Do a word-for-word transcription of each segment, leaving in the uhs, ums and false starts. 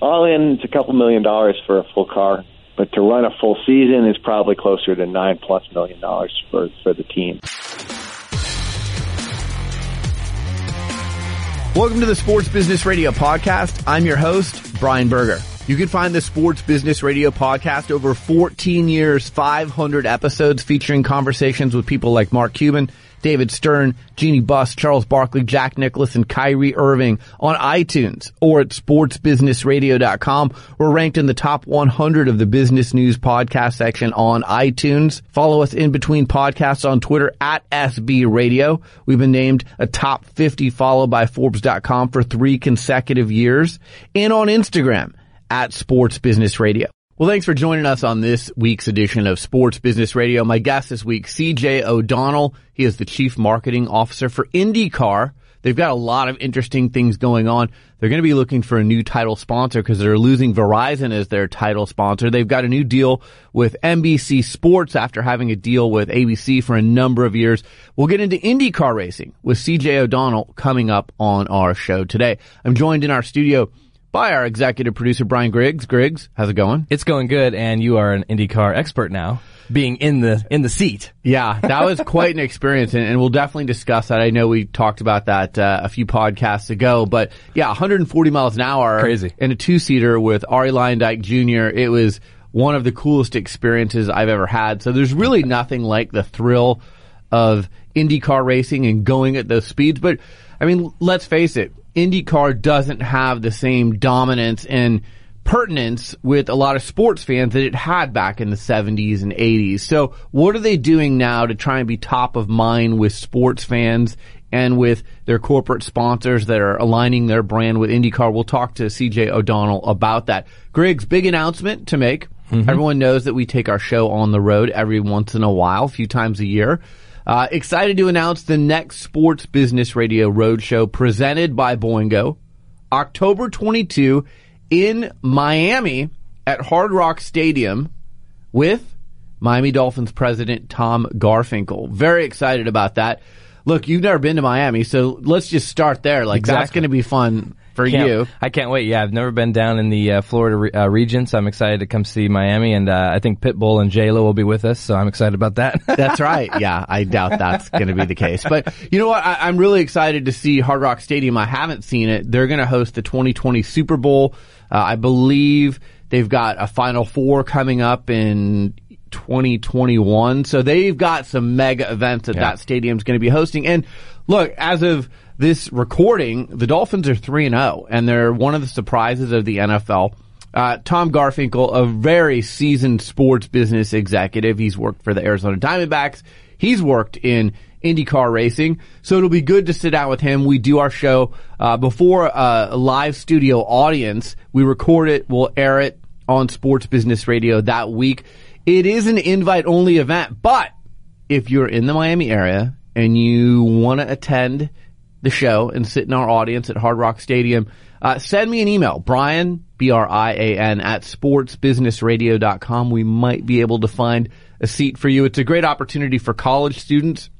All in, it's a couple million dollars for a full car. But to run a full season is probably closer to nine plus million dollars for, for the team. Welcome to the Sports Business Radio Podcast. I'm your host, Brian Berger. You can find the Sports Business Radio Podcast over fourteen years, five hundred episodes, featuring conversations with people like Mark Cuban, David Stern, Jeannie Buss, Charles Barkley, Jack Nicklaus, and Kyrie Irving on iTunes or at sports business radio dot com. We're ranked in the top one hundred of the business news podcast section on iTunes. Follow us in between podcasts on Twitter at S B Radio. We've been named a top fifty followed by Forbes dot com for three consecutive years, and on Instagram at Sports Business Radio. Well, thanks for joining us on this week's edition of Sports Business Radio. My guest this week, C J. O'Donnell. He is the Chief Marketing Officer for IndyCar. They've got a lot of interesting things going on. They're going to be looking for a new title sponsor because they're losing Verizon as their title sponsor. They've got a new deal with N B C Sports after having a deal with A B C for a number of years. We'll get into IndyCar racing with C J. O'Donnell coming up on our show today. I'm joined in our studio by our executive producer, Brian Griggs. Griggs, how's it going? It's going good, and you are an IndyCar expert now, being in the in the seat. Yeah, that was quite an experience, and, and we'll definitely discuss that. I know we talked about that uh, a few podcasts ago, but yeah, one hundred forty miles an hour. Crazy. In a two-seater with Arie Luyendyk Junior It was one of the coolest experiences I've ever had. So there's really nothing like the thrill of IndyCar racing and going at those speeds, but I mean, let's face it. IndyCar doesn't have the same dominance and pertinence with a lot of sports fans that it had back in the seventies and eighties. So what are they doing now to try and be top of mind with sports fans and with their corporate sponsors that are aligning their brand with IndyCar? We'll talk to C J. O'Donnell about that. Griggs, big announcement to make. Mm-hmm. Everyone knows that we take our show on the road every once in a while, a few times a year. Uh, excited to announce the next Sports Business Radio Roadshow presented by Boingo, October twenty-second in Miami at Hard Rock Stadium with Miami Dolphins president Tom Garfinkel. Very excited about that. Look, you've never been to Miami, so let's just start there. Like, exactly. That's going to be fun for can't, you. I can't wait. Yeah, I've never been down in the uh, Florida re- uh, region, so I'm excited to come see Miami, and uh, I think Pitbull and J Lo will be with us, so I'm excited about that. That's right. Yeah, I doubt that's going to be the case. But you know what? I- I'm really excited to see Hard Rock Stadium. I haven't seen it. They're going to host the twenty twenty Super Bowl. Uh, I believe they've got a Final Four coming up in twenty twenty-one, so they've got some mega events that yeah. that stadium's going to be hosting. And look, as of this recording, the Dolphins are three and oh, and they're one of the surprises of the N F L. Uh, Tom Garfinkel, a very seasoned sports business executive. He's worked for the Arizona Diamondbacks. He's worked in IndyCar racing. So it'll be good to sit down with him. We do our show uh, before a live studio audience. We record it. We'll air it on Sports Business Radio that week. It is an invite-only event, but if you're in the Miami area and you want to attend the show and sit in our audience at Hard Rock Stadium, uh, send me an email, Brian, B R I A N, at sports business radio dot com. We might be able to find a seat for you. It's a great opportunity for college students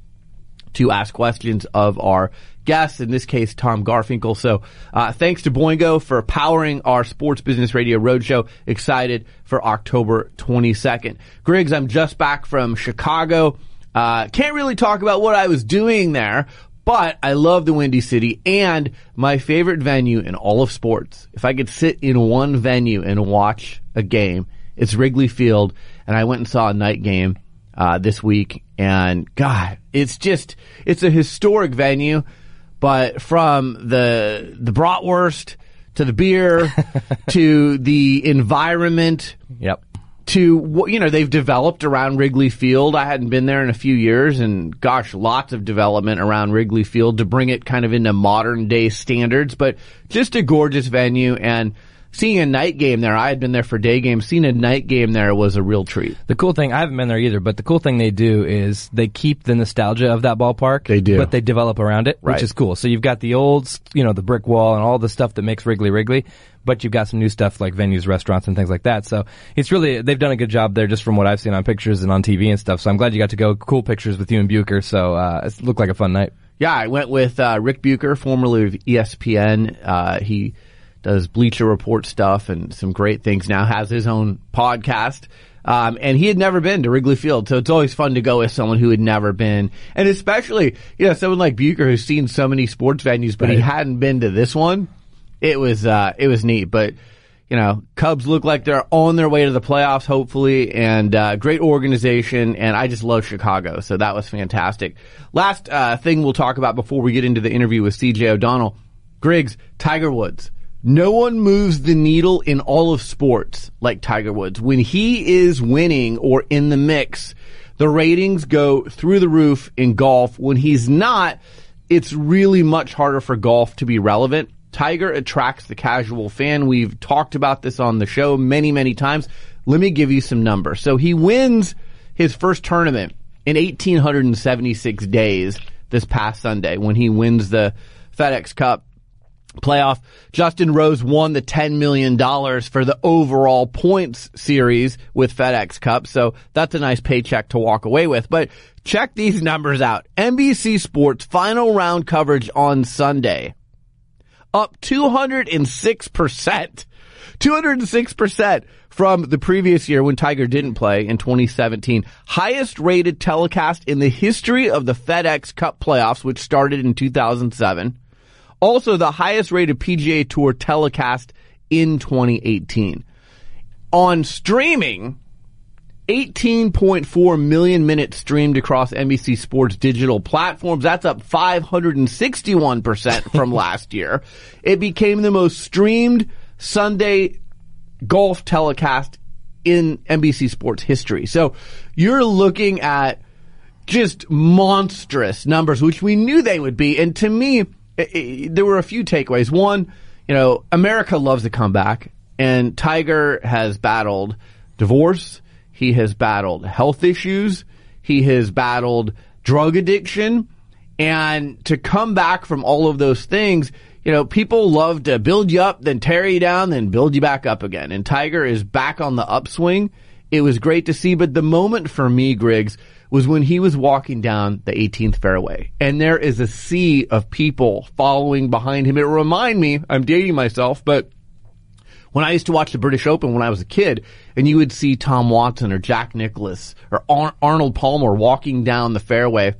to ask questions of our guests, in this case, Tom Garfinkel. So uh, thanks to Boingo for powering our Sports Business Radio Roadshow. Excited for October twenty-second. Griggs, I'm just back from Chicago. Uh, can't really talk about what I was doing there, but I love the Windy City and my favorite venue in all of sports. If I could sit in one venue and watch a game, it's Wrigley Field. And I went and saw a night game uh this week. And God, it's just, it's a historic venue. But from the the bratwurst to the beer to the environment. Yep. To, you know, they've developed around Wrigley Field. I hadn't been there in a few years, and gosh, lots of development around Wrigley Field to bring it kind of into modern day standards, but just a gorgeous venue, and seeing a night game there, I had been there for day games, seeing a night game there was a real treat. The cool thing, I haven't been there either, but the cool thing they do is they keep the nostalgia of that ballpark. They do. But they develop around it, right, which is cool. So you've got the old, you know, the brick wall and all the stuff that makes Wrigley Wrigley, but you've got some new stuff like venues, restaurants, and things like that. So it's really, they've done a good job there just from what I've seen on pictures and on T V and stuff. So I'm glad you got to go. Cool pictures with you and Buecher. So uh, it looked like a fun night. Yeah, I went with uh, Rick Buecher, formerly of E S P N. Uh, he does Bleacher Report stuff and some great things now, has his own podcast. Um, and he had never been to Wrigley Field, so it's always fun to go with someone who had never been. And especially, you know, someone like Buecher who's seen so many sports venues, but right. he hadn't been to this one. It was, uh, it was neat. But, you know, Cubs look like they're on their way to the playoffs, hopefully, and, uh, great organization, and I just love Chicago, so that was fantastic. Last, uh, thing we'll talk about before we get into the interview with C J O'Donnell. Griggs, Tiger Woods. No one moves the needle in all of sports like Tiger Woods. When he is winning or in the mix, the ratings go through the roof in golf. When he's not, it's really much harder for golf to be relevant. Tiger attracts the casual fan. We've talked about this on the show many, many times. Let me give you some numbers. So he wins his first tournament in one thousand eight hundred seventy-six days this past Sunday when he wins the FedEx Cup playoff. Justin Rose won the ten million dollars for the overall points series with FedEx Cup, so that's a nice paycheck to walk away with. But check these numbers out. N B C Sports final round coverage on Sunday. Up two hundred six percent. two hundred six percent from the previous year when Tiger didn't play in twenty seventeen. Highest rated telecast in the history of the FedEx Cup playoffs, which started in two thousand seven. Also the highest rated P G A Tour telecast in twenty eighteen. On streaming, eighteen point four million minutes streamed across N B C Sports digital platforms. That's up five hundred sixty-one percent from last year. It became the most streamed Sunday golf telecast in N B C Sports history. So you're looking at just monstrous numbers, which we knew they would be. And to me, it, it, there were a few takeaways. One, you know, America loves a comeback, and Tiger has battled divorce. He has battled health issues. He has battled drug addiction. And to come back from all of those things, you know, people love to build you up, then tear you down, then build you back up again. And Tiger is back on the upswing. It was great to see. But the moment for me, Griggs, was when he was walking down the eighteenth fairway. And there is a sea of people following behind him. It reminded me, I'm dating myself, but when I used to watch the British Open when I was a kid, and you would see Tom Watson or Jack Nicklaus or Ar- Arnold Palmer walking down the fairway,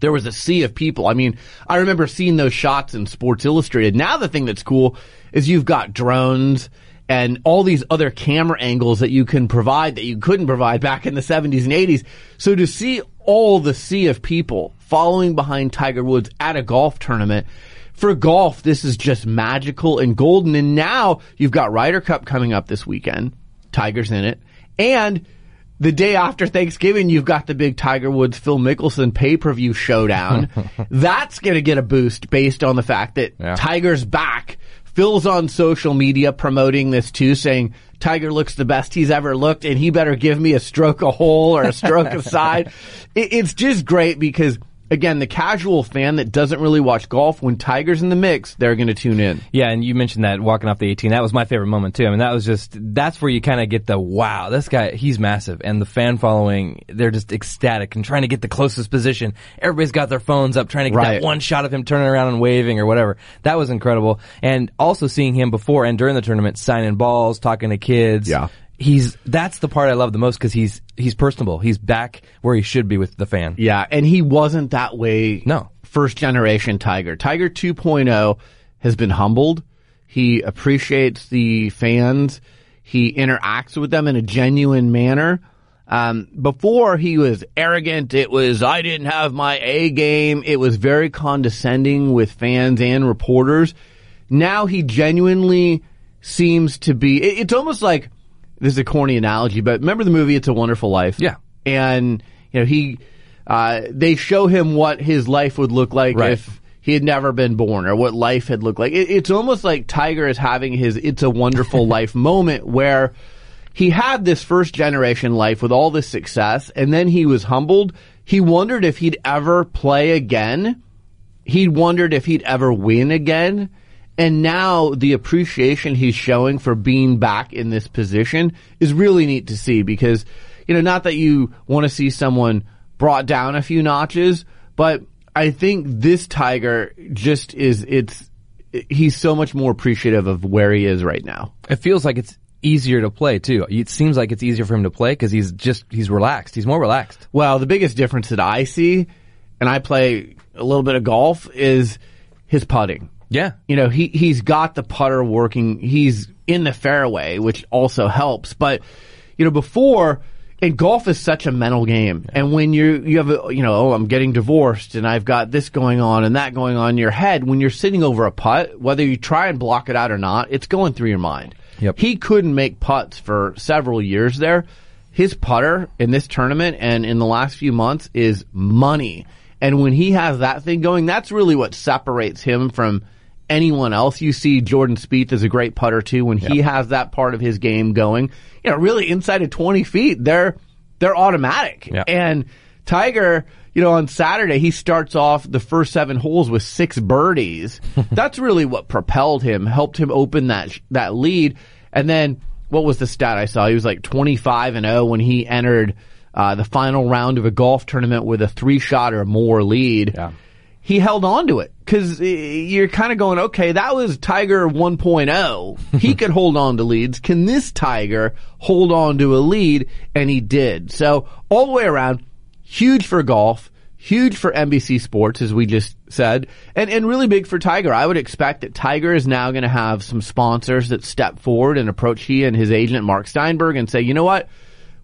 there was a sea of people. I mean, I remember seeing those shots in Sports Illustrated. Now the thing that's cool is you've got drones and all these other camera angles that you can provide that you couldn't provide back in the seventies and eighties. So to see all the sea of people following behind Tiger Woods at a golf tournament, for golf, this is just magical and golden. And now you've got Ryder Cup coming up this weekend. Tiger's in it. And the day after Thanksgiving, you've got the big Tiger Woods, Phil Mickelson pay-per-view showdown. That's going to get a boost based on the fact that yeah. Tiger's back. Phil's on social media promoting this too, saying Tiger looks the best he's ever looked and he better give me a stroke a hole or a stroke a side. It, it's just great because, again, the casual fan that doesn't really watch golf, when Tiger's in the mix, they're going to tune in. Yeah, and you mentioned that walking off the eighteen. That was my favorite moment, too. I mean, that was just, that's where you kind of get the, wow, this guy, he's massive. And the fan following, they're just ecstatic and trying to get the closest position. Everybody's got their phones up trying to get right. that one shot of him turning around and waving or whatever. That was incredible. And also seeing him before and during the tournament signing balls, talking to kids. Yeah. He's, that's the part I love the most because he's, he's personable. He's back where he should be with the fan. Yeah, and he wasn't that way. No. First generation Tiger. Tiger two point oh has been humbled. He appreciates the fans. He interacts with them in a genuine manner. Um, before he was arrogant. It was, I didn't have my A game. It was very condescending with fans and reporters. Now he genuinely seems to be, it, it's almost like, this is a corny analogy, but remember the movie It's a Wonderful Life? Yeah. And, you know, he, uh, they show him what his life would look like right. if he had never been born or what life had looked like. It, it's almost like Tiger is having his It's a Wonderful Life moment where he had this first generation life with all this success and then he was humbled. He wondered if he'd ever play again. He wondered if he'd ever win again. And now the appreciation he's showing for being back in this position is really neat to see because, you know, not that you want to see someone brought down a few notches, but I think this Tiger just is, it's, he's so much more appreciative of where he is right now. It feels like it's easier to play, too. It seems like it's easier for him to play because he's just, he's relaxed. He's more relaxed. Well, the biggest difference that I see, and I play a little bit of golf, is his putting. Yeah. You know, he, he's got the putter working. He's in the fairway, which also helps. But, you know, before, and golf is such a mental game. Yeah. And when you you have, a, you know, oh, I'm getting divorced and I've got this going on and that going on in your head, when you're sitting over a putt, whether you try and block it out or not, it's going through your mind. Yep. He couldn't make putts for several years there. His putter in this tournament and in the last few months is money. And when he has that thing going, that's really what separates him from anyone else. You see Jordan Spieth is a great putter, too, when yep. he has that part of his game going. You know, really inside of twenty feet, they're they're automatic. Yep. And Tiger, you know, on Saturday, he starts off the first seven holes with six birdies. That's really what propelled him, helped him open that that lead. And then, what was the stat I saw? He was like twenty-five and oh when he entered uh, the final round of a golf tournament with a three-shot or more lead. Yeah. He held on to it because you're kind of going, okay, that was Tiger one point oh. He could hold on to leads. Can this Tiger hold on to a lead? And he did. So all the way around, huge for golf, huge for N B C Sports, as we just said, and, and really big for Tiger. I would expect that Tiger is now going to have some sponsors that step forward and approach he and his agent, Mark Steinberg, and say, you know what?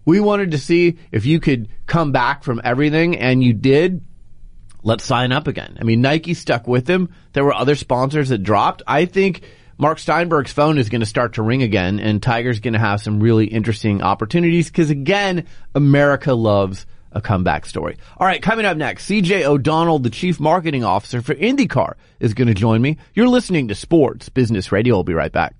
We wanted to see if you could come back from everything, and you did. Let's sign up again. I mean, Nike stuck with him. There were other sponsors that dropped. I think Mark Steinberg's phone is going to start to ring again, and Tiger's going to have some really interesting opportunities because, again, America loves a comeback story. All right, coming up next, C J O'Donnell, the chief marketing officer for IndyCar, is going to join me. You're listening to Sports Business Radio. I'll be right back.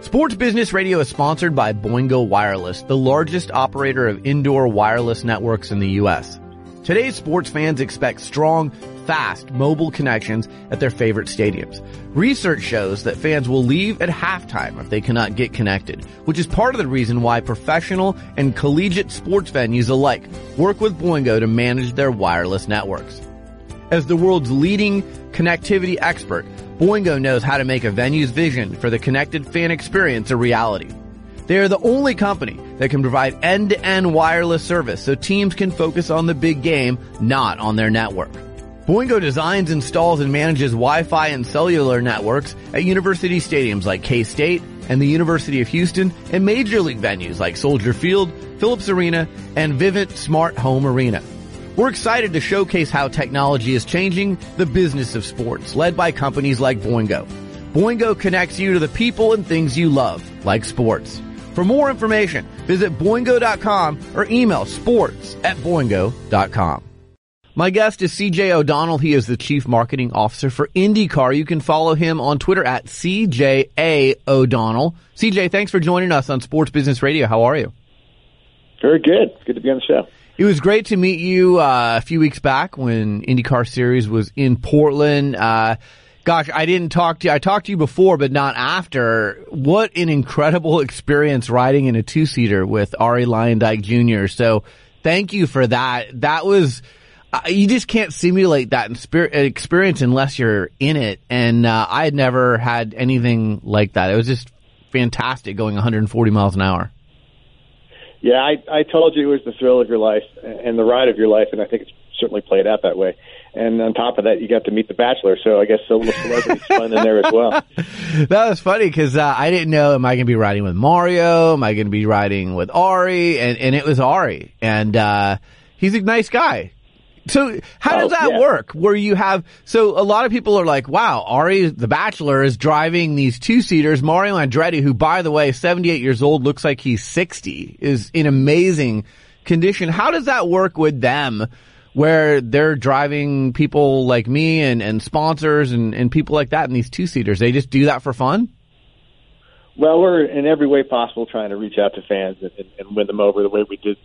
Sports Business Radio is sponsored by Boingo Wireless, the largest operator of indoor wireless networks in the U S Today's sports fans expect strong, fast, mobile connections at their favorite stadiums. Research shows that fans will leave at halftime if they cannot get connected, which is part of the reason why professional and collegiate sports venues alike work with Boingo to manage their wireless networks. As the world's leading connectivity expert, Boingo knows how to make a venue's vision for the connected fan experience a reality. They are the only company that can provide end-to-end wireless service so teams can focus on the big game, not on their network. Boingo designs, installs, and manages Wi-Fi and cellular networks at university stadiums like K-State and the University of Houston and major league venues like Soldier Field, Phillips Arena, and Vivint Smart Home Arena. We're excited to showcase how technology is changing the business of sports, led by companies like Boingo. Boingo connects you to the people and things you love, like sports. For more information, visit boingo dot com or email sports at boingo dot com. My guest is C J O'Donnell. He is the chief marketing officer for IndyCar. You can follow him on Twitter at C J A O'Donnell. C J, thanks for joining us on Sports Business Radio. How are you? Very good. Good to be on the show. It was great to meet you uh, a few weeks back when IndyCar Series was in Portland. Uh Gosh, I didn't talk to you. I talked to you before, but not after. What an incredible experience riding in a two-seater with Arie Luyendyk Junior So thank you for that. That was uh, – you just can't simulate that experience unless you're in it. And uh, I had never had anything like that. It was just fantastic going one hundred forty miles an hour. Yeah, I, I told you it was the thrill of your life and the ride of your life, and I think it's certainly played out that way. And on top of that, you got to meet The Bachelor, so I guess a little celebrity fun in there as well. That was funny because uh, I didn't know, am I going to be riding with Mario? Am I going to be riding with Arie? And, and it was Arie, and uh, he's a nice guy. So how oh, does that yeah. work where you have – so a lot of people are like, wow, Arie, The Bachelor, is driving these two-seaters. Mario Andretti, who, by the way, seventy-eight years old, looks like he's sixty, is in amazing condition. How does that work with them? Where they're driving people like me and, and sponsors and, and people like that in these two-seaters. They just do that for fun? Well, we're in every way possible trying to reach out to fans and, and, and win them over the way we did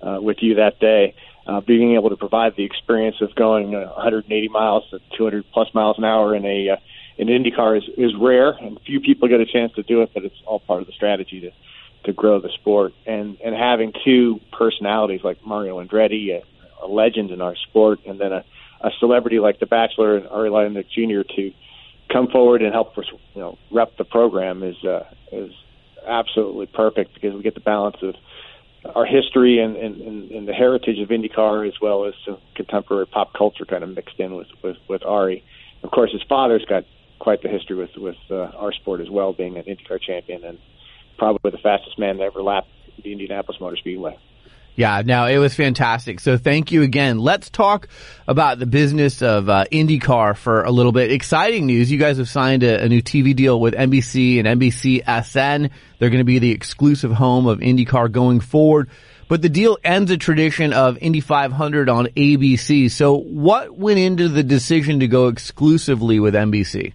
uh, with you that day. Uh, being able to provide the experience of going uh, one hundred eighty miles to two hundred plus miles an hour in a uh, in IndyCar is, is rare, and few people get a chance to do it, but it's all part of the strategy to, to grow the sport. And, and having two personalities like Mario Andretti, uh, a legend in our sport, and then a, a celebrity like The Bachelor and Arie Luyendyk Junior to come forward and help us, you know, rep the program is uh, is absolutely perfect, because we get the balance of our history and, and, and the heritage of IndyCar, as well as some contemporary pop culture kind of mixed in with, with, with Arie. Of course, his father's got quite the history with, with uh, our sport as well, being an IndyCar champion and probably the fastest man to ever lap the Indianapolis Motor Speedway. Yeah, no, it was fantastic. So thank you again. Let's talk about the business of uh, IndyCar for a little bit. Exciting news. You guys have signed a, a new T V deal with N B C and N B C S N. They're going to be the exclusive home of IndyCar going forward. But the deal ends a tradition of Indy five hundred on A B C. So what went into the decision to go exclusively with N B C?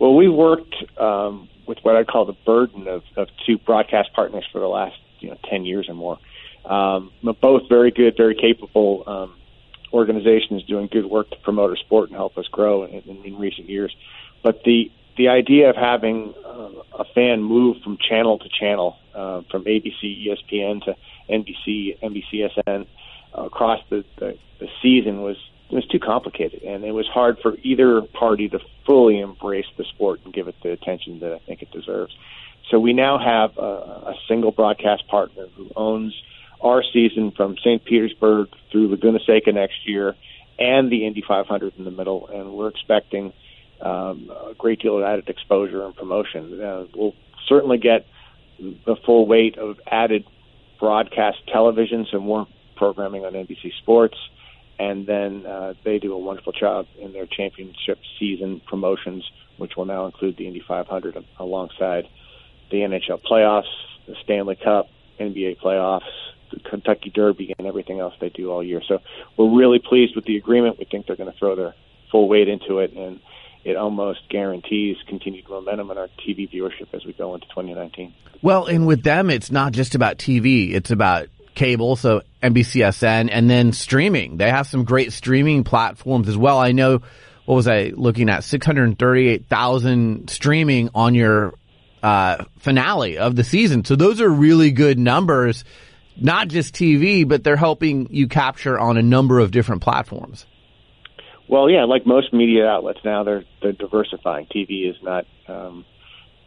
Well, we worked um, with what I call the burden of, of two broadcast partners for the last you know, ten years or more. Um, both very good, very capable um, organizations doing good work to promote our sport and help us grow in, in, in recent years. But the, the idea of having uh, a fan move from channel to channel, uh, from A B C, E S P N to N B C, N B C S N, uh, across the, the, the season was it was too complicated. And it was hard for either party to fully embrace the sport and give it the attention that I think it deserves. So we now have a, a single broadcast partner who owns our season from Saint Petersburg through Laguna Seca next year and the Indy five hundred in the middle, and we're expecting um, a great deal of added exposure and promotion. Uh, we'll certainly get the full weight of added broadcast television, some more programming on N B C Sports, and then uh, they do a wonderful job in their championship season promotions, which will now include the Indy five hundred alongside the N H L playoffs, the Stanley Cup, N B A playoffs, the Kentucky Derby, and everything else they do all year. So we're really pleased with the agreement. We think they're going to throw their full weight into it, and it almost guarantees continued momentum in our T V viewership as we go into twenty nineteen. Well, and with them, it's not just about T V. It's about cable, so N B C S N, and then streaming. They have some great streaming platforms as well. I know, what was I looking at, six hundred thirty-eight thousand streaming on your Uh, finale of the season. So those are really good numbers, not just T V, but they're helping you capture on a number of different platforms. Well, yeah, like most media outlets now, they're, they're diversifying. T V is not um,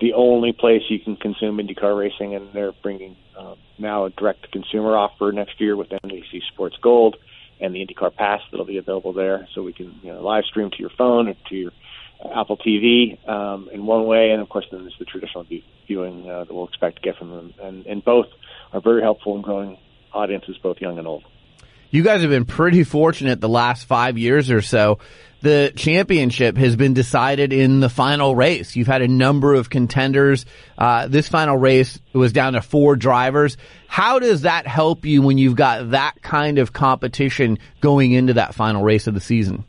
the only place you can consume IndyCar racing, and they're bringing uh, now a direct-to-consumer offer next year with N B C Sports Gold and the IndyCar Pass that'll be available there, so we can you know, live stream to your phone or to your Apple T V um, in one way, and of course then there's the traditional viewing uh, that we'll expect to get from them, and, and both are very helpful in growing audiences, both young and old. You guys have been pretty fortunate the last five years or so. The championship has been decided in the final race. You've had a number of contenders. Uh, this final race was down to four drivers. How does that help you when you've got that kind of competition going into that final race of the season?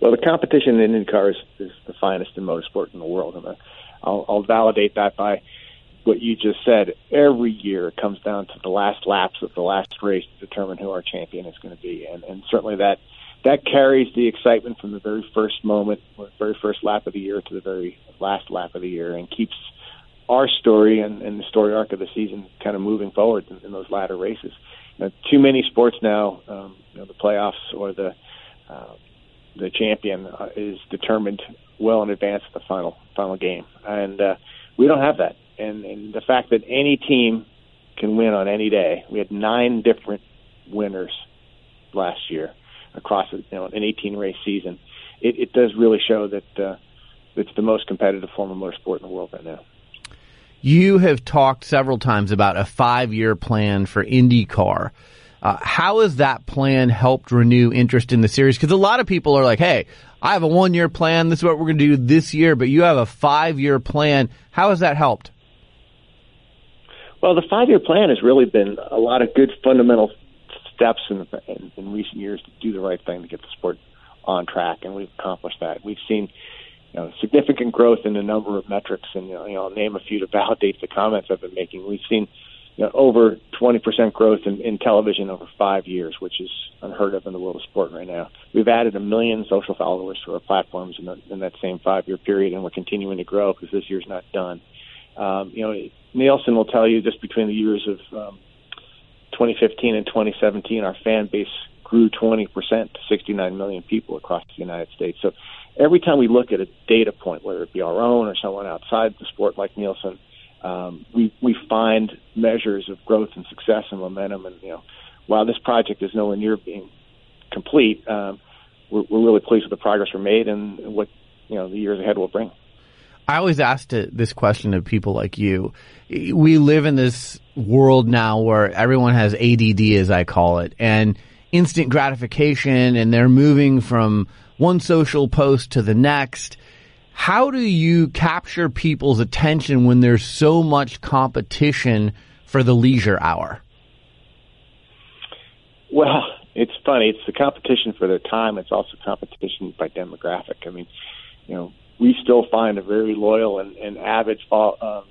Well, the competition in IndyCar is, is the finest in motorsport in the world, and I'll, I'll validate that by what you just said. Every year it comes down to the last laps of the last race to determine who our champion is going to be, and, and certainly that that carries the excitement from the very first moment, the very first lap of the year to the very last lap of the year, and keeps our story and, and the story arc of the season kind of moving forward in, in those latter races. Now, too many sports now, um, you know, the playoffs or the uh, the champion uh, is determined well in advance of the final final game. And uh, we don't have that. And, and the fact that any team can win on any day, we had nine different winners last year across you know, an eighteen-race season. It, it does really show that uh, it's the most competitive form of motorsport in the world right now. You have talked several times about a five-year plan for IndyCar. Uh, how has that plan helped renew interest in the series? Because a lot of people are like, hey, I have a one-year plan. This is what we're going to do this year, but you have a five-year plan. How has that helped? Well, the five-year plan has really been a lot of good fundamental steps in, the, in, in recent years to do the right thing to get the sport on track, and we've accomplished that. We've seen you know, significant growth in a number of metrics, and you know, I'll name a few to validate the comments I've been making. We've seen You know, over twenty percent growth in, in television over five years, which is unheard of in the world of sport right now. We've added a million social followers to our platforms in, the, in that same five-year period, and we're continuing to grow because this year's not done. Um, you know, Nielsen will tell you just between the years of um, twenty fifteen and twenty seventeen, our fan base grew twenty percent to sixty-nine million people across the United States. So every time we look at a data point, whether it be our own or someone outside the sport like Nielsen, um, we, we find measures of growth and success and momentum. And, you know, while this project is nowhere near being complete, um, we're, we're really pleased with the progress we made and what, you know, the years ahead will bring. I always asked this question of people like you. We live in this world now where everyone has A D D, as I call it, and instant gratification, and they're moving from one social post to the next. How do you capture people's attention when there's so much competition for the leisure hour? Well, it's funny. It's the competition for their time. It's also competition by demographic. I mean, you know, we still find a very loyal and, and avid um,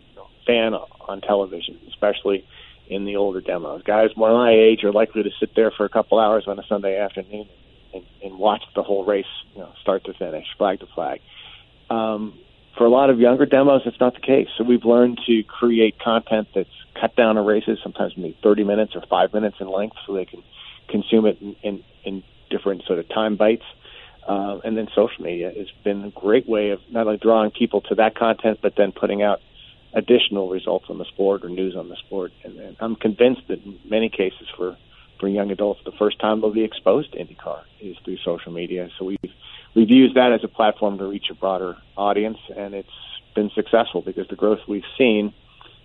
fan on television, especially in the older demos. Guys more my age are likely to sit there for a couple hours on a Sunday afternoon and, and watch the whole race, you know, start to finish, flag to flag. Um, for a lot of younger demos, it's not the case. So we've learned to create content that's cut down on races, sometimes maybe thirty minutes or five minutes in length, so they can consume it in, in, in different sort of time bites. Uh, and then social media has been a great way of not only drawing people to that content, but then putting out additional results on the sport or news on the sport. And, and I'm convinced that in many cases for, for young adults, the first time they'll be exposed to IndyCar is through social media. So we've, we've used that as a platform to reach a broader audience, and it's been successful because the growth we've seen,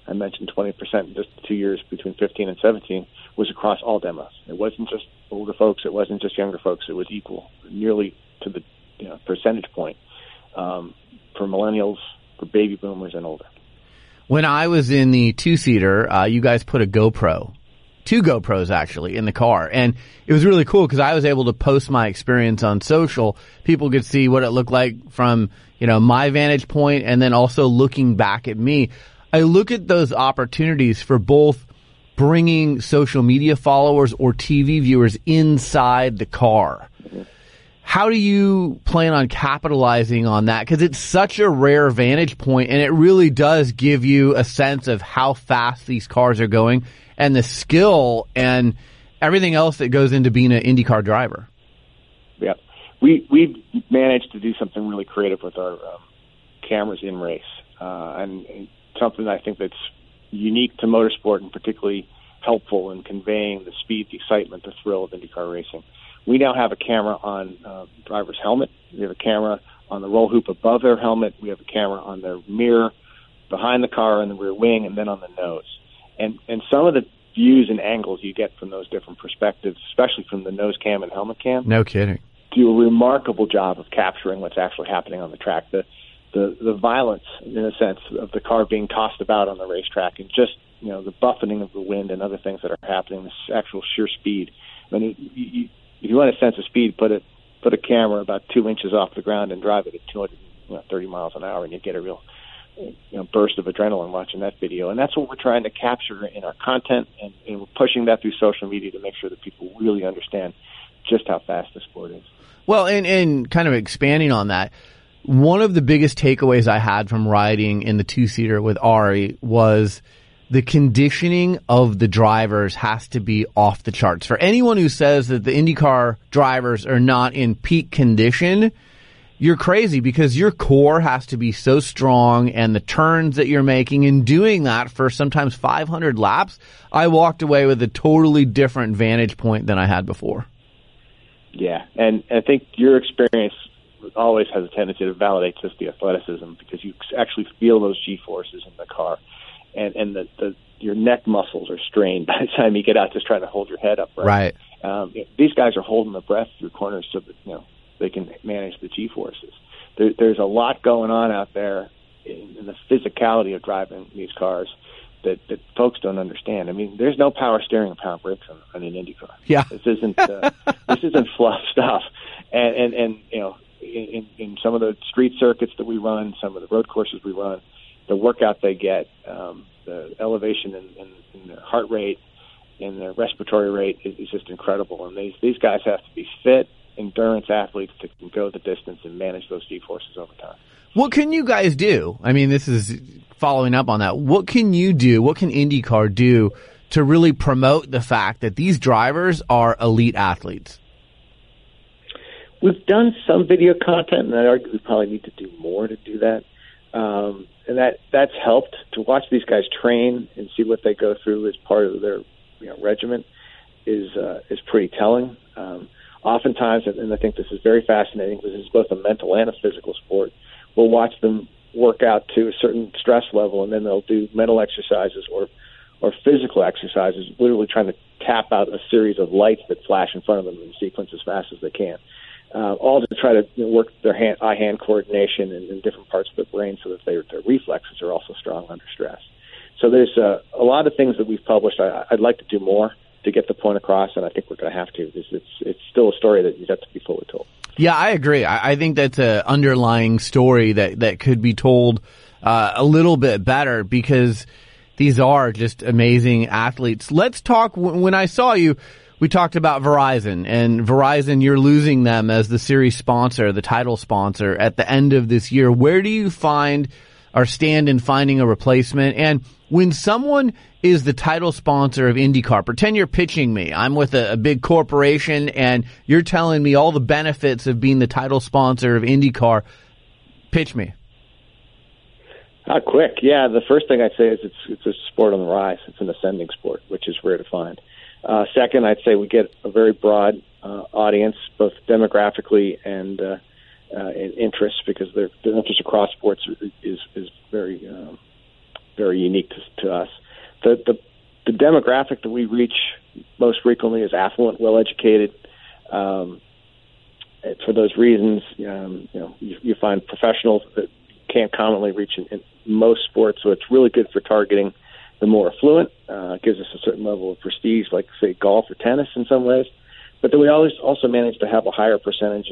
I mentioned twenty percent in just two years between fifteen and seventeen, was across all demos. It wasn't just older folks. It wasn't just younger folks. It was equal, nearly to the you know, percentage point um, for millennials, for baby boomers, and older. When I was in the two-seater, uh, you guys put a GoPro, two GoPros actually, in the car. And it was really cool because I was able to post my experience on social. People could see what it looked like from, you know, my vantage point and then also looking back at me. I look at those opportunities for both bringing social media followers or T V viewers inside the car. Mm-hmm. How do you plan on capitalizing on that? Because it's such a rare vantage point, and it really does give you a sense of how fast these cars are going and the skill and everything else that goes into being an IndyCar driver. Yeah. We, we've managed to do something really creative with our um, cameras in race, uh, and, and something I think that's unique to motorsport and particularly helpful in conveying the speed, the excitement, the thrill of IndyCar racing. We now have a camera on uh, the driver's helmet. We have a camera on the roll hoop above their helmet. We have a camera on their mirror behind the car and the rear wing, and then on the nose. And and some of the views and angles you get from those different perspectives, especially from the nose cam and helmet cam, no kidding, do a remarkable job of capturing what's actually happening on the track. The the, the violence, in a sense, of the car being tossed about on the racetrack, and just you know the buffeting of the wind and other things that are happening. This actual sheer speed. I mean, you, you, if you want a sense of speed, put it, put a camera about two inches off the ground and drive it at two hundred thirty miles an hour, and you get a real you know, burst of adrenaline watching that video. And that's what we're trying to capture in our content, and, and we're pushing that through social media to make sure that people really understand just how fast the sport is. Well, and, and kind of expanding on that, one of the biggest takeaways I had from riding in the two-seater with Arie was the conditioning of the drivers has to be off the charts. For anyone who says that the IndyCar drivers are not in peak condition, you're crazy, because your core has to be so strong, and the turns that you're making and doing that for sometimes five hundred laps, I walked away with a totally different vantage point than I had before. Yeah, and I think your experience always has a tendency to validate just the athleticism, because you actually feel those G-forces in the car. And, and the, the, your neck muscles are strained by the time you get out just trying to hold your head up. Right. right. Um, these guys are holding their breath through corners so that you know they can manage the G-forces. There, there's a lot going on out there in, in the physicality of driving these cars that, that folks don't understand. I mean, there's no power steering and power brakes on, on an IndyCar. Yeah. This isn't uh, this isn't fluff stuff. And and, and you know, in, in some of the street circuits that we run, some of the road courses we run, the workout they get, um, the elevation in, in, in their heart rate and their respiratory rate is, is just incredible. And these, these guys have to be fit, endurance athletes that can go the distance and manage those G-forces over time. What can you guys do? I mean, this is following up on that. What can you do? What can IndyCar do to really promote the fact that these drivers are elite athletes? We've done some video content, and I argue we probably need to do more to do that. Um, and that, that's helped to watch these guys train and see what they go through as part of their you know, regiment is uh, is pretty telling. Um, oftentimes, and I think this is very fascinating because it's both a mental and a physical sport, we'll watch them work out to a certain stress level, and then they'll do mental exercises or or physical exercises, literally trying to tap out a series of lights that flash in front of them in sequence as fast as they can. Uh, all to try to you know, work their hand, eye-hand coordination and, and different parts of the brain so that they, their reflexes are also strong under stress. So there's uh, a lot of things that we've published. I, I'd like to do more to get the point across, and I think we're going to have to. It's, it's, it's still a story that you have to be fully told. Yeah, I agree. I, I think that's an underlying story that, that could be told uh, a little bit better because these are just amazing athletes. Let's talk. When I saw you, we talked about Verizon, and Verizon, you're losing them as the series sponsor, the title sponsor, at the end of this year. Where do you find or stand in finding a replacement? And when someone is the title sponsor of IndyCar, pretend you're pitching me. I'm with a, a big corporation, and you're telling me all the benefits of being the title sponsor of IndyCar. Pitch me. Ah, quick. Yeah, the first thing I'd say is it's it's a sport on the rise. It's an ascending sport, which is rare to find. Uh, second, I'd say we get a very broad uh, audience, both demographically and uh, uh, in interest, because their, their interest across sports is is very um, very unique to, to us. The, the the demographic that we reach most frequently is affluent, well-educated. Um, for those reasons, um, you know, you, you find professionals that can't commonly reach in, in most sports, so it's really good for targeting the more affluent. Uh, gives us a certain level of prestige, like, say, golf or tennis in some ways. But then we always also manage to have a higher percentage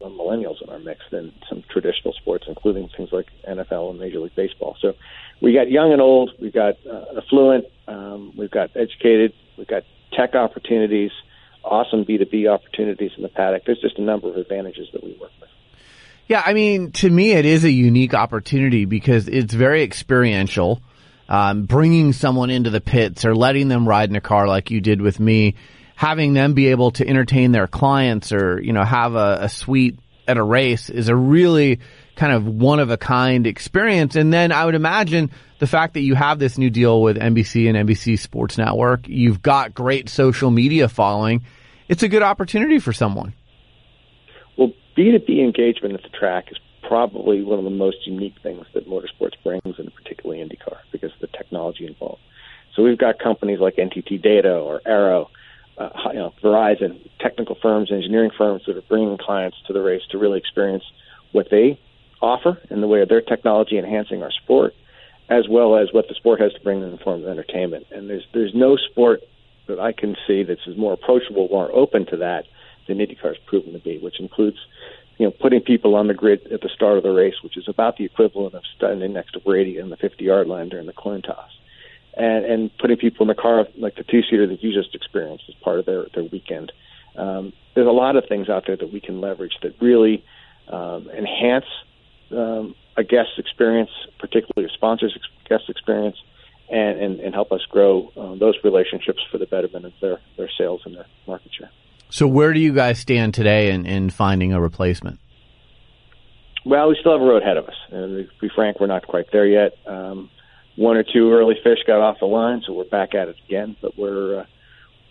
of millennials in our mix than some traditional sports, including things like N F L and Major League Baseball. So we got young and old. We've got uh, affluent. Um, we've got educated. We've got tech opportunities, awesome B two B opportunities in the paddock. There's just a number of advantages that we work with. Yeah, I mean, to me, it is a unique opportunity because it's very experiential. Um, bringing someone into the pits or letting them ride in a car like you did with me, having them be able to entertain their clients or, you know, have a, a suite at a race is a really kind of one-of-a-kind experience. And then I would imagine the fact that you have this new deal with N B C and N B C Sports Network, you've got great social media following. It's a good opportunity for someone. Well, B two B engagement at the track is probably one of the most unique things that motorsports brings, and particularly IndyCar, because of the technology involved. So we've got companies like N T T Data or Arrow, uh, you know, Verizon, technical firms, engineering firms that are bringing clients to the race to really experience what they offer in the way of their technology enhancing our sport, as well as what the sport has to bring in the form of entertainment. And there's there's no sport that I can see that's more approachable, more open to that than IndyCar has proven to be, which includes you know, putting people on the grid at the start of the race, which is about the equivalent of standing next to Brady in the fifty-yard line during the coin toss, and and putting people in the car like the two-seater that you just experienced as part of their, their weekend. Um, there's a lot of things out there that we can leverage that really um, enhance um, a guest's experience, particularly a sponsor's ex- guest experience, and, and, and help us grow um, those relationships for the betterment of their, their sales and their market share. So where do you guys stand today in, in finding a replacement? Well, we still have a road ahead of us. And to be frank, we're not quite there yet. Um, one or two early fish got off the line, so we're back at it again. But we're uh,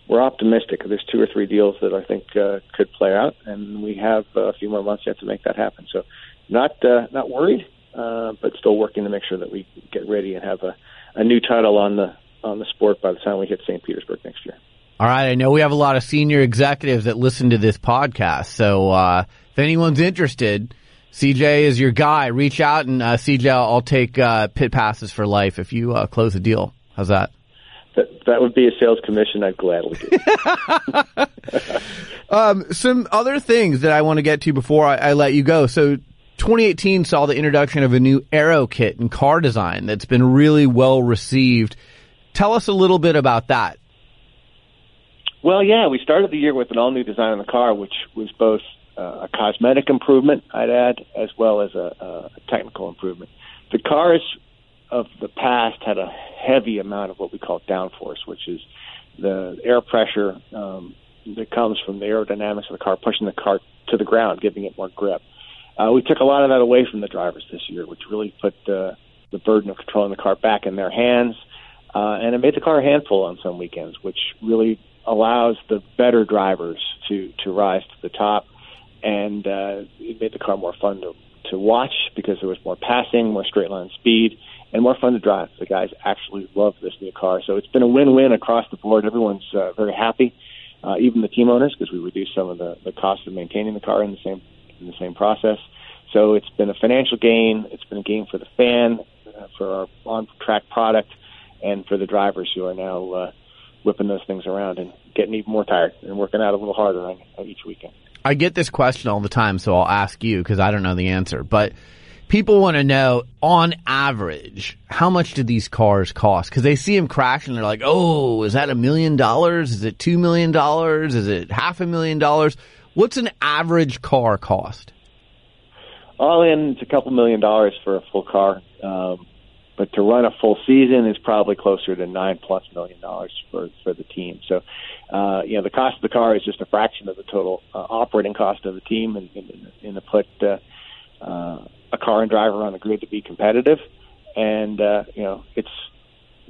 we're optimistic. There's two or three deals that I think uh, could play out, and we have a few more months yet to make that happen. So not uh, not worried, uh, but still working to make sure that we get ready and have a, a new title on the on the sport by the time we hit Saint Petersburg next year. All right, I know we have a lot of senior executives that listen to this podcast, so uh if anyone's interested, C J is your guy. Reach out, and uh, C J, I'll take uh pit passes for life if you uh, close a deal. How's that? That that would be a sales commission I'd gladly do. um, some other things that I want to get to before I, I let you go. So twenty eighteen saw the introduction of a new Arrow kit and car design that's been really well received. Tell us a little bit about that. Well, yeah, we started the year with an all-new design on the car, which was both uh, a cosmetic improvement, I'd add, as well as a, a technical improvement. The cars of the past had a heavy amount of what we call downforce, which is the air pressure um, that comes from the aerodynamics of the car, pushing the car to the ground, giving it more grip. Uh, we took a lot of that away from the drivers this year, which really put uh, the burden of controlling the car back in their hands, uh, and it made the car a handful on some weekends, which really allows the better drivers to, to rise to the top, and uh, it made the car more fun to, to watch because there was more passing, more straight-line speed, and more fun to drive. The guys actually love this new car, so it's been a win-win across the board. Everyone's uh, very happy, uh, even the team owners, because we reduced some of the, the cost of maintaining the car in the same in the same process. So it's been a financial gain. It's been a gain for the fan, uh, for our on-track product, and for the drivers who are now uh, whipping those things around and getting even more tired and working out a little harder on, on each weekend. I get this question all the time, so I'll ask you because I don't know the answer. But people want to know, on average, how much do these cars cost? Because they see them crash and they're like, oh, is that a million dollars? Is it two million dollars? Is it half a million dollars? What's an average car cost? All in, it's a couple million dollars for a full car. Um, but to run a full season is probably closer to nine-plus million dollars for, for the team. So, uh, you know, the cost of the car is just a fraction of the total uh, operating cost of the team, and, and, and to put uh, uh, a car and driver on the grid to be competitive. And, uh, you know, it's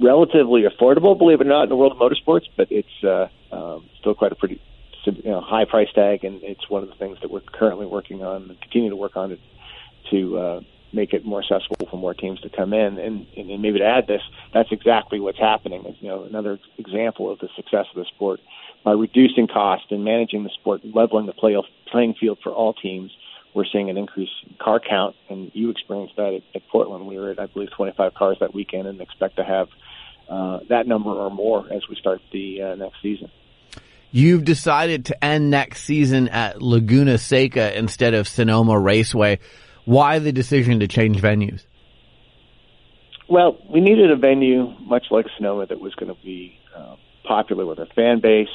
relatively affordable, believe it or not, in the world of motorsports, but it's uh, um, still quite a pretty you know, high price tag, and it's one of the things that we're currently working on and continue to work on to, to uh, make it more accessible for more teams to come in. And, and maybe to add this, that's exactly what's happening. It's, you know, another example of the success of the sport. By reducing cost and managing the sport, leveling the play, playing field for all teams, we're seeing an increase in car count, and you experienced that at, at Portland. We were at, I believe, twenty-five cars that weekend and expect to have uh, that number or more as we start the uh, next season. You've decided to end next season at Laguna Seca instead of Sonoma Raceway. Why the decision to change venues? Well, we needed a venue, much like Sonoma, that was going to be uh, popular with our fan base,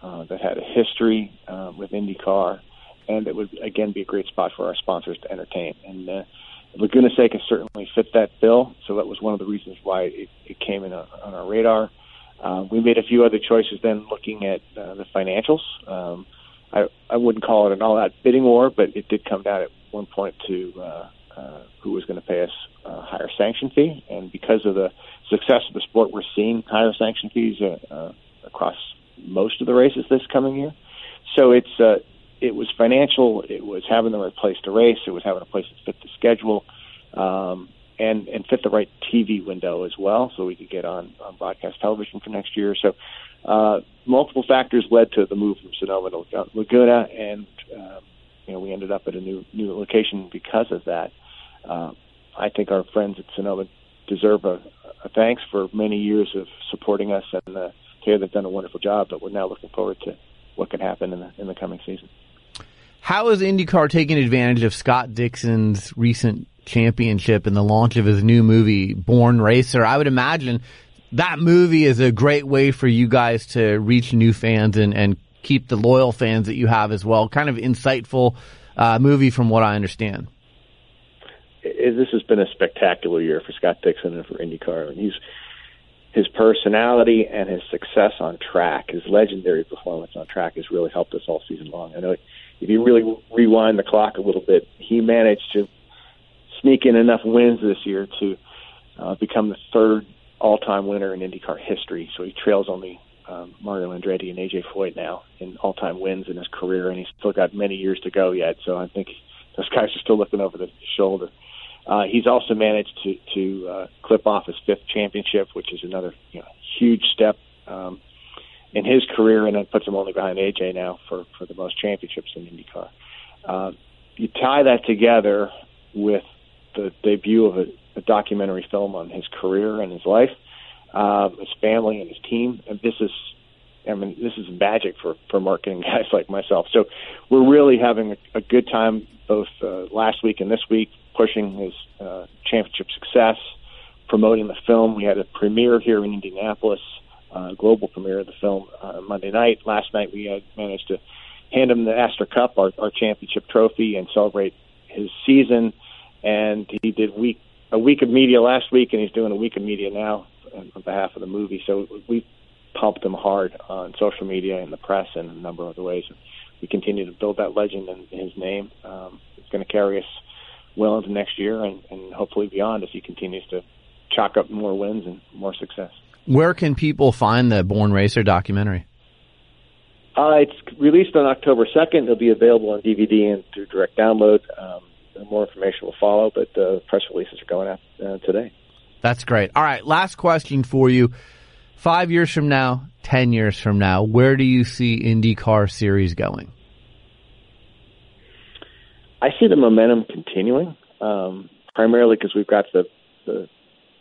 uh, that had a history uh, with IndyCar, and it would, again, be a great spot for our sponsors to entertain. And uh, Laguna Seca certainly fit that bill, so that was one of the reasons why it, it came in a, on our radar. Uh, we made a few other choices then looking at uh, the financials. Um, I, I wouldn't call it an all-out bidding war, but it did come down at one point to uh, uh, who was going to pay us a higher sanction fee. And because of the success of the sport, we're seeing higher sanction fees uh, uh, across most of the races this coming year. So it's uh, it was financial. It was having the right place to race. It was having a place that fit the schedule. Um And, and fit the right T V window as well, so we could get on, on broadcast television for next year. So uh, multiple factors led to the move from Sonoma to Laguna, and um, you know, we ended up at a new new location because of that. Uh, I think our friends at Sonoma deserve a, a thanks for many years of supporting us, and uh, here they've done a wonderful job, but we're now looking forward to what can happen in the, in the coming season. How is IndyCar taking advantage of Scott Dixon's recent championship and the launch of his new movie, Born Racer? I would imagine that movie is a great way for you guys to reach new fans and, and keep the loyal fans that you have as well. Kind of insightful uh, movie from what I understand. This has been a spectacular year for Scott Dixon and for IndyCar. And he's, his personality and his success on track, his legendary performance on track, has really helped us all season long. I know if you really rewind the clock a little bit, he managed to sneak in enough wins this year to uh, become the third all-time winner in IndyCar history. So he trails only um, Mario Andretti and A J Foyt now in all-time wins in his career, and he's still got many years to go yet. So I think those guys are still looking over the shoulder. Uh, he's also managed to, to uh, clip off his fifth championship, which is another you know, huge step um, in his career, and it puts him only behind A J now for, for the most championships in IndyCar. Uh, you tie that together with the debut of a, a documentary film on his career and his life, uh, his family and his team. And this is, I mean, this is magic for, for marketing guys like myself. So we're really having a, a good time both uh, last week and this week, pushing his uh, championship success, promoting the film. We had a premiere here in Indianapolis, uh, global premiere of the film uh, Monday night. Last night we had managed to hand him the Astor Cup, our, our championship trophy, and celebrate his season. And he did week a week of media last week, and he's doing a week of media now on behalf of the movie. So we pumped him hard on social media and the press and a number of other ways. we continue to build that legend in, in his name. Um, it's going to carry us well into next year and, and hopefully beyond as he continues to chalk up more wins and more success. Where can people find the Born Racer documentary? Uh, it's released on October second. It'll be available on D V D and through direct download. Um, more information will follow, but the press releases are going out uh, today. That's great. All right, last question for you. Five years from now, ten years from now, where do you see IndyCar Series going? I see the momentum continuing, um, primarily because we've got the, the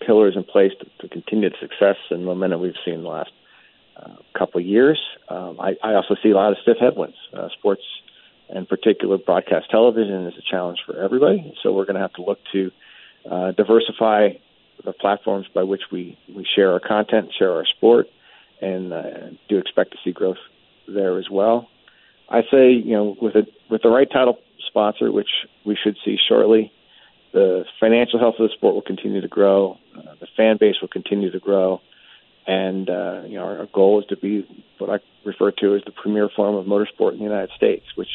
pillars in place to, to continue the success and momentum we've seen in the last uh, couple of years. Um, I, I also see a lot of stiff headwinds. Uh, sports, in particular broadcast television, is a challenge for everybody, so we're going to have to look to uh, diversify the platforms by which we, we share our content, share our sport, and uh, do expect to see growth there as well. I say, you know, with a, with the right title sponsor, which we should see shortly, the financial health of the sport will continue to grow, uh, the fan base will continue to grow, and uh, you know, our, our goal is to be what I refer to as the premier form of motorsport in the United States, which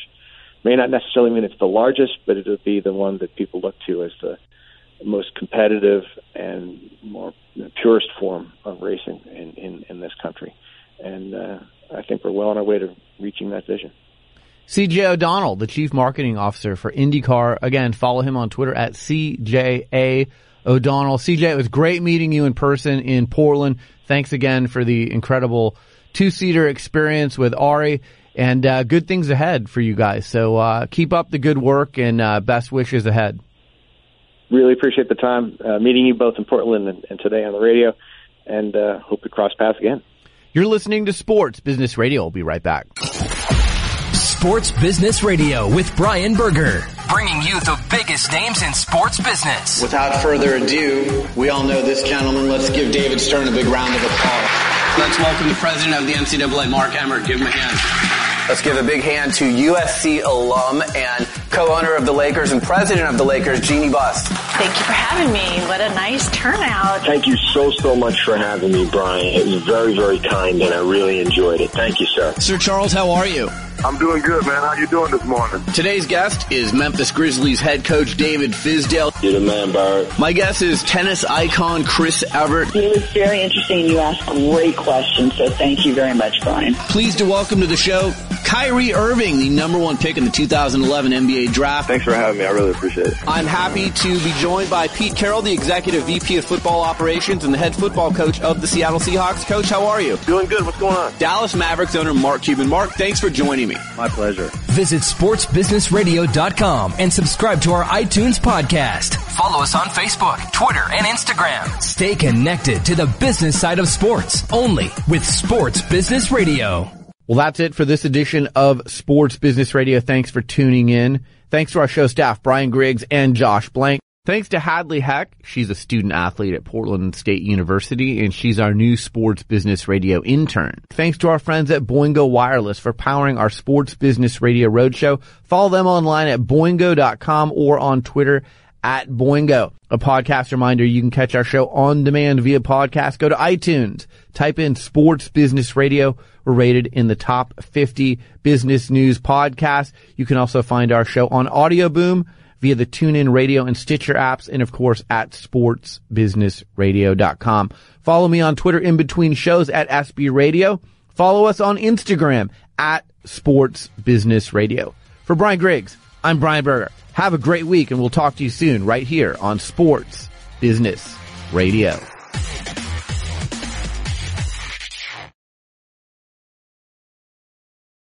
may not necessarily mean it's the largest, but it'll be the one that people look to as the most competitive and more purest form of racing in, in, in this country. And uh, I think we're well on our way to reaching that vision. C J. O'Donnell, the Chief Marketing Officer for IndyCar. Again, follow him on Twitter at C J A O'Donnell. C J, it was great meeting you in person in Portland. Thanks again for the incredible two-seater experience with Arie. And uh, good things ahead for you guys. So uh, keep up the good work and uh, best wishes ahead. Really appreciate the time uh, meeting you both in Portland and, and today on the radio, and uh, hope to cross paths again. You're listening to Sports Business Radio. We'll be right back. Sports Business Radio with Brian Berger, bringing you the biggest names in sports business. Without further ado, we all know this gentleman. Let's give David Stern a big round of applause. Let's welcome the president of the N C double A, Mark Emmert. Give him a hand. Let's give a big hand to U S C alum and co-owner of the Lakers and president of the Lakers, Jeannie Buss. Thank you for having me. What a nice turnout. Thank you so, so much for having me, Brian. It was very, very kind, and I really enjoyed it. Thank you, sir. Sir Charles, how are you? I'm doing good, man. How you doing this morning? Today's guest is Memphis Grizzlies head coach David Fizdale. You're the man, Bart. My guest is tennis icon Chris Evert. It was very interesting. You asked great questions, so thank you very much, Brian. Pleased to welcome to the show Kyrie Irving, the number one pick in the two thousand eleven N B A draft. Thanks for having me. I really appreciate it. I'm happy to be joined by Pete Carroll, the executive V P of football operations and the head football coach of the Seattle Seahawks. Coach, how are you? Doing good. What's going on? Dallas Mavericks owner Mark Cuban. Mark, thanks for joining me. My pleasure. Visit sports business radio dot com and subscribe to our iTunes podcast. Follow us on Facebook, Twitter, and Instagram. Stay connected to the business side of sports, only with Sports Business Radio. Well, that's it for this edition of Sports Business Radio. Thanks for tuning in. Thanks to our show staff, Brian Griggs and Josh Blank. Thanks to Hadley Heck. She's a student athlete at Portland State University, and she's our new Sports Business Radio intern. Thanks to our friends at Boingo Wireless for powering our Sports Business Radio Roadshow. Follow them online at boingo dot com or on Twitter at Boingo. A podcast reminder, you can catch our show on demand via podcast. Go to iTunes, type in Sports Business Radio. We're rated in the top fifty business news podcasts. You can also find our show on Audio Boom via the TuneIn Radio and Stitcher apps, and of course at sports business radio dot com. Follow me on Twitter in between shows at S B Radio. Follow us on Instagram at Sports Business Radio. For Brian Griggs, I'm Brian Berger. Have a great week, and we'll talk to you soon right here on Sports Business Radio.